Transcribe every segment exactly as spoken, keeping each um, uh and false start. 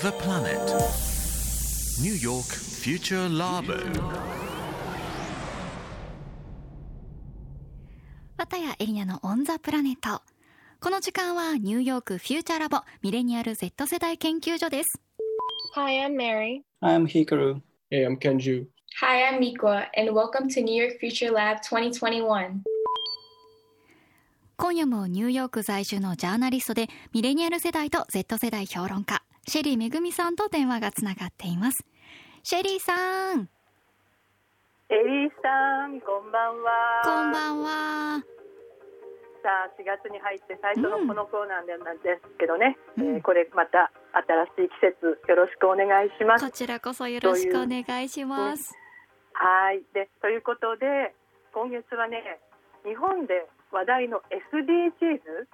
the planet. New York Future Lab. 綿谷エリナのオンザプラネット。この時間はニューヨークフューチャーラボミレニアル Z 世代研究所です。Hi, I'm Mary. Hi, I'm Hikaru. Hey, I'm Kenju. Hi, I'm Mikwa, and welcome to New York Future Lab twenty twenty-one.今夜もニューヨーク在住のジャーナリストでミレニアル世代と Z 世代評論家シェリーめぐみさんと電話がつながっています。シェリーさん、エリーさん、こんばんは。こんばんは。さあしがつに入って最初のこのコーナーなんですけどね、うんえー、これまた新しい季節よろしくお願いします。こちらこそよろしくお願いします。うん、はいでということで今月はね日本で話題の エスディージーズ、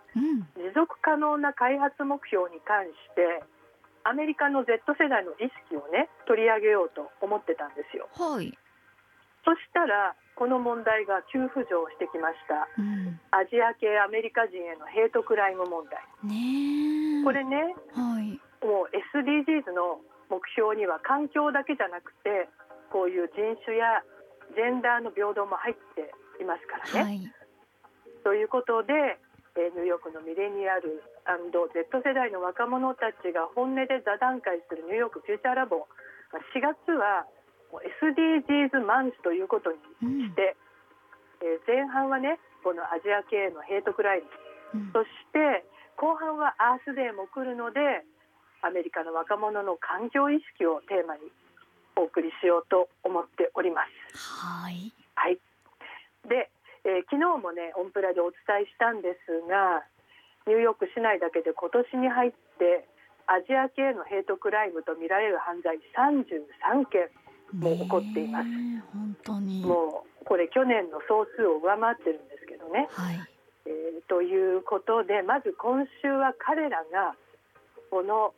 うん、持続可能な開発目標に関してアメリカの Z 世代の意識をね取り上げようと思ってたんですよ、はい、そしたらこの問題が急浮上してきました、うん、アジア系アメリカ人へのヘイトクライム問題、ね、これね、はい、もう エスディージーズ の目標には環境だけじゃなくてこういう人種やジェンダーの平等も入っていますからね、はいということで、えー、ニューヨークのミレニアル&Z世代の若者たちが本音で座談会するニューヨークフューチャーラボしがつは エスディージーズ マンスということにして、うんえー、前半はねこのアジア系のヘイトクライム、うん、そして後半はアースデーも来るのでアメリカの若者の環境意識をテーマにお送りしようと思っております。はい、はい、でえー、昨日もねオンプラでお伝えしたんですがニューヨーク市内だけで今年に入ってアジア系のヘイトクライムと見られる犯罪さんじゅうさんけんも起こっています、ね、本当にもうこれ去年の総数を上回ってるんですけどね、はいえー、ということでまず今週は彼らがこの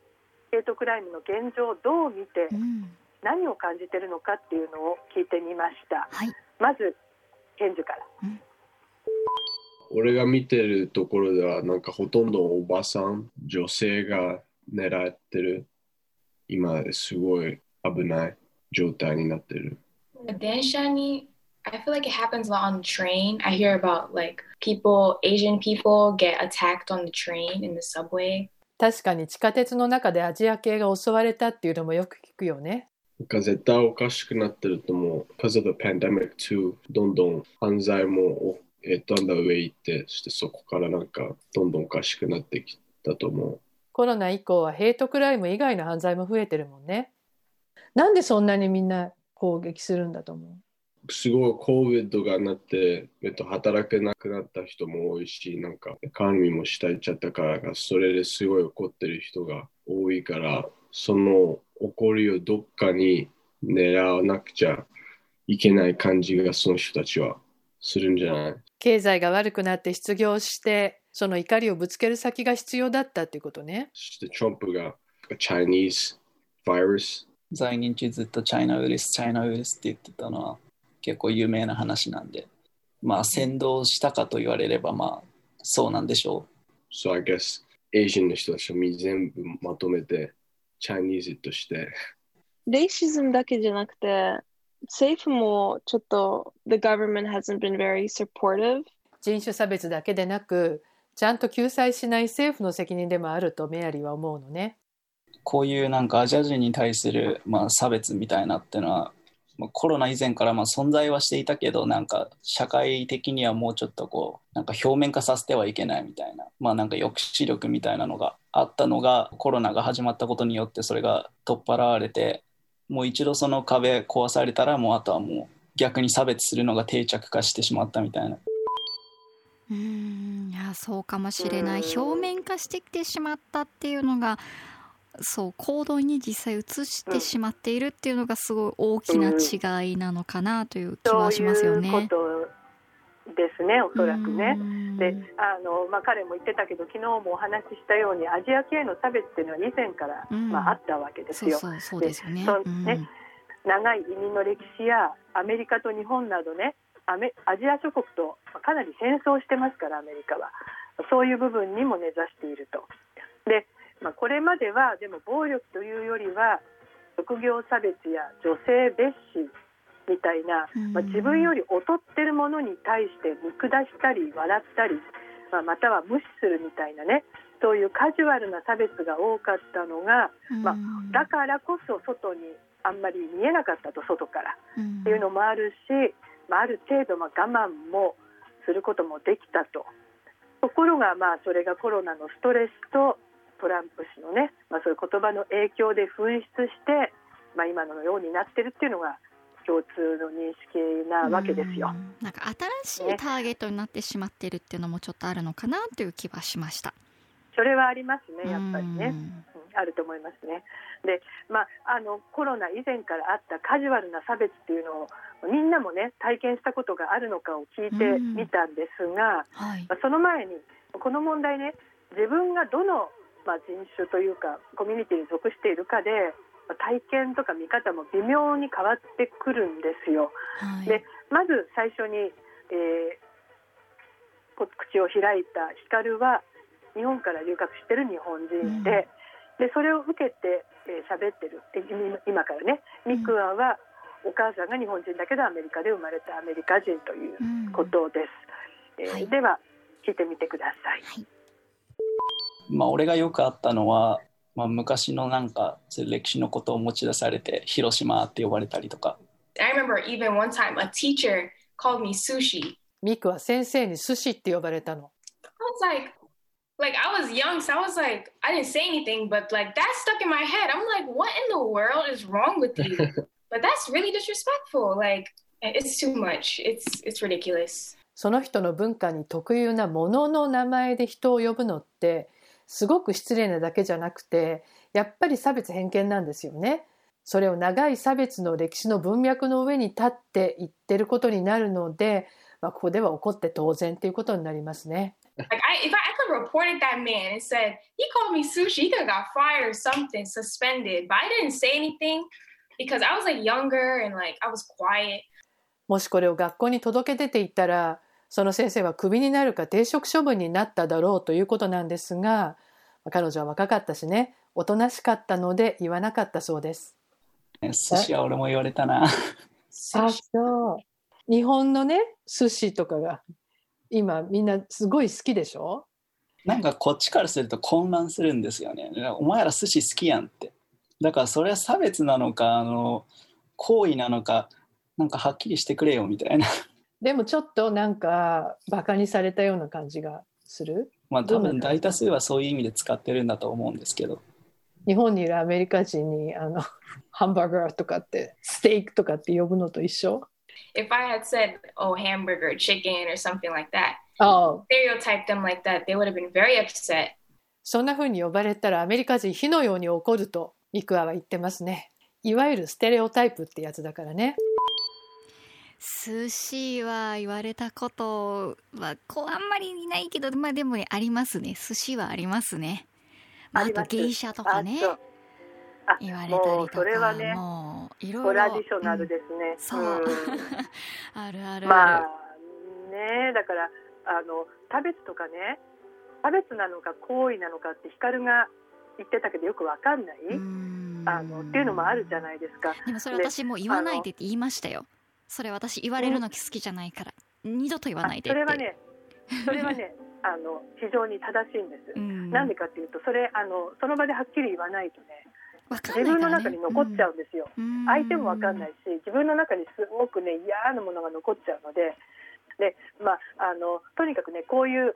ヘイトクライムの現状をどう見て、うん、何を感じてるのかっていうのを聞いてみました、はい、まず賢治から、うん、俺が見てるところではなんかほとんどおばさん女性が狙ってる今すごい危ない状態になってる電車に I feel like it happens a lot on the train I hear about like people Asian people get attacked on the train in the subway 確かに地下鉄の中でアジア系が襲われたっていうのもよく聞くよねなんか絶対おかしくなってると思う。Because of the pandemic too、どんどん犯罪も、えー、だんだん上行って、してそこからなんかどんどんおかしくなってきたと思う。コロナ以降はヘイトクライム以外の犯罪も増えてるもんね。なんでそんなにみんな攻撃するんだと思う？すごい COVID がなって、えっと、働けなくなった人も多いし、なんか管理もしたいちゃったから、それですごい怒ってる人が多いから、その怒りをどっかに狙わなくちゃいけない感じがその人たちはするんじゃない？経済が悪くなって失業してその怒りをぶつける先が必要だったっていうことね。そしてトランプがチャイニーズバイルス在任中ずっとチャイナウイルスチャイナウイルスって言ってたのは結構有名な話なんでまあ先導したかと言われればまあそうなんでしょう。So I guess エイジンの人たちを全部まとめてチャイニーズとしてレイシズムだけじゃなくて政府もちょっと The government hasn't been very supportive 人種差別だけでなくちゃんと救済しない政府の責任でもあるとメアリーは思うのね。こういうなんかアジア人に対する、まあ、差別みたいなってのは、まあ、コロナ以前からまあ存在はしていたけどなんか社会的にはもうちょっとこうなんか表面化させてはいけないみたいなまあなんか抑止力みたいなのがあったのがコロナが始まったことによってそれが取っ払われてもう一度その壁壊されたらもうあとはもう逆に差別するのが定着化してしまったみたいな。うーんいやそうかもしれない表面化してきてしまったっていうのがそう行動に実際移してしまっているっていうのがすごい大きな違いなのかなという気はしますよね。ですねおそらくねであの、まあ、彼も言ってたけど昨日もお話ししたようにアジア系の差別っていうのは以前から、まあ、あったわけですよ。長い移民の歴史やアメリカと日本などね ア, メアジア諸国とかなり戦争してますからアメリカはそういう部分にも根ざしているとで、まあ、これれまではでも暴力というよりは職業差別や女性蔑視みたいな、まあ、自分より劣ってるものに対して見下したり笑ったり、まあ、または無視するみたいなね、そういうカジュアルな差別が多かったのが、まあ、だからこそ外にあんまり見えなかったと、外からっていうのもあるし、まあ、ある程度まあ我慢もすることもできたと。ところがまあそれがコロナのストレスとトランプ氏のね、まあ、そういう言葉の影響で噴出して、まあ、今のようになってるっていうのが共通の認識なわけですよ。なんか新しいターゲットになってしまってるっていうのもちょっとあるのかなという気はしました。それはありますね、やっぱりね、うん、あると思いますね。で、まあ、あのコロナ以前からあったカジュアルな差別っていうのをみんなもね体験したことがあるのかを聞いてみたんですが、うんはいまあ、その前にこの問題ね、自分がどの、まあ、人種というかコミュニティに属しているかで体験とか見方も微妙に変わってくるんですよ、はい、でまず最初に、えー、口を開いた光は日本から留学してる日本人で、うん、でそれを受けて喋、えー、ってる今からね、ミクアはお母さんが日本人だけどアメリカで生まれたアメリカ人ということです、うんはいえー、では聞いてみてください、はいまあ、俺がよくあったのはまあ、昔のなんか歴史のことを持ち出されて広島って呼ばれたりとか。I remember even one time a teacher called me sushi. ミクは先生に寿司って呼ばれたの。I was like, like I was young, so I was like, I didn't say anything, but like that stuck in my head. I'm like, what in the world is wrong with you? But that's really disrespectful. Like it's too much. It's it's ridiculous. その人の文化に特有なものの名前で人を呼ぶのって。すごく失礼なだけじゃなくて、やっぱり差別偏見なんですよね。それを長い差別の歴史の文脈の上に立って言ってることになるので、まあ、ここでは怒って当然ということになりますね。Like I, if I could have reported that man and said he called me sushi, he could have got fired or something, suspended. But I didn't say anything because I was like younger and like I was quiet. もしこれを学校に届け出ていったら。その先生はクビになるか停職処分になっただろうということなんですが、彼女は若かったしね、おとなしかったので言わなかったそうです。寿司は俺も言われたな。あ、そう。日本のね、寿司とかが今みんなすごい好きでしょ？なんかこっちからすると混乱するんですよね。お前ら寿司好きやんって。だからそれは差別なのか、あの行為なのか、なんかはっきりしてくれよみたいな。でもちょっとなんかバカにされたような感じがする。まあ多分大多数はそういう意味で使ってるんだと思うんですけど、日本にいるアメリカ人にあのハンバーガーとかってステーキとかって呼ぶのと一緒。 If I had said oh hamburger chicken or something like that、oh. stereotype them like that they would have been very upset。 そんな風に呼ばれたらアメリカ人火のように怒るとミクアは言ってますね。いわゆるステレオタイプってやつだからね。寿司は言われたことはこうあんまりないけど、まあ、でもありますね。寿司はありますね。あと芸者とかね、ああ言われたりとか、もうそれはね、もういろいろトラディショナルですね、うん、そう、うん、あるあるある、まあね、だからあの差別とかね、差別なのか行為なのかって光が言ってたけどよくわかんない、うんあのっていうのもあるじゃないですか。でもそれ私もう言わないでって言いましたよ。それ私言われるの好きじゃないから、うん、二度と言わないでって。それはね、それはねあの非常に正しいんです、うん、なんでかっていうと、それあのその場ではっきり言わないとね、分かんないからね、自分の中に残っちゃうんですよ、うん、相手も分かんないし自分の中にすごくね嫌なものが残っちゃうので、で、まあ、あのとにかくねこういう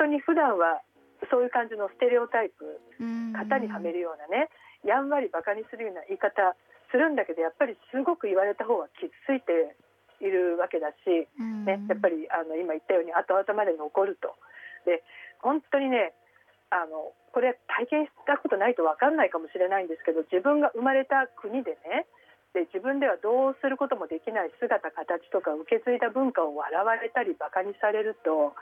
本当に普段はそういう感じのステレオタイプ、うん、型にはめるようなね、やんわりバカにするような言い方するんだけど、やっぱりすごく言われた方が傷ついているわけだし、ね、やっぱりあの今言ったように後々まで残ると。で本当にねあのこれ体験したことないと分かんないかもしれないんですけど、自分が生まれた国でね、で自分ではどうすることもできない姿形とか受け継いだ文化を笑われたりバカにされると、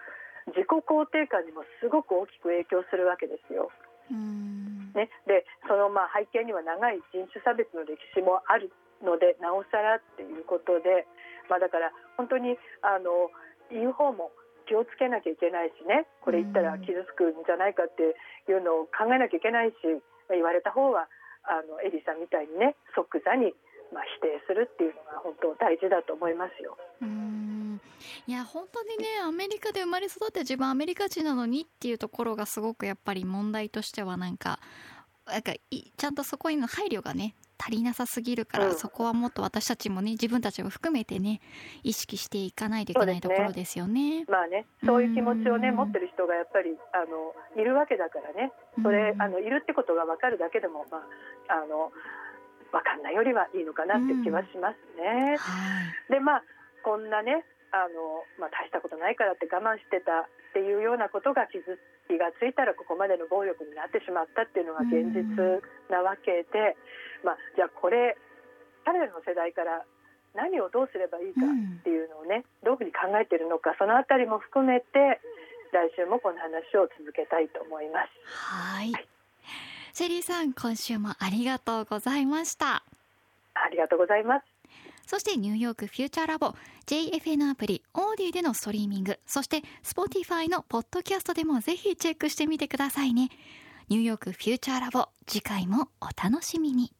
自己肯定感にもすごく大きく影響するわけですよ。うんね、でそのまあ背景には長い人種差別の歴史もあるのでなおさらっていうことで、まあ、だから本当にあの言う方も気をつけなきゃいけないしね、これ言ったら傷つくんじゃないかっていうのを考えなきゃいけないし、言われた方はあのエリさんみたいにね、即座にまあ否定するっていうのが本当大事だと思いますよ。うーん、いや本当にね、アメリカで生まれ育って自分アメリカ人なのにっていうところがすごくやっぱり問題としてはなんかなんかちゃんとそこへの配慮がね足りなさすぎるから、うん、そこはもっと私たちもね、自分たちも含めてね意識していかないといけないところですよね。まあね、そういう気持ちをね持ってる人がやっぱりあのいるわけだからね、それあのいるってことが分かるだけでも、まあ、あの分かんないよりはいいのかなって気はしますね。でまあこんなねあの、まあ、大したことないからって我慢してたっていうようなことが傷気がついたらここまでの暴力になってしまったっていうのが現実なわけで、まあ、じゃあこれ彼らの世代から何をどうすればいいかっていうのをね、どういうふうに考えているのか、そのあたりも含めて来週もこの話を続けたいと思います。はい、はい、シェリーさん、今週もありがとうございました。ありがとうございます。そしてニューヨークフューチャーラボ ジェイエフエヌ アプリオーディでのストリーミング、そして Spotify のポッドキャストでもぜひチェックしてみてくださいね。ニューヨークフューチャーラボ、次回もお楽しみに。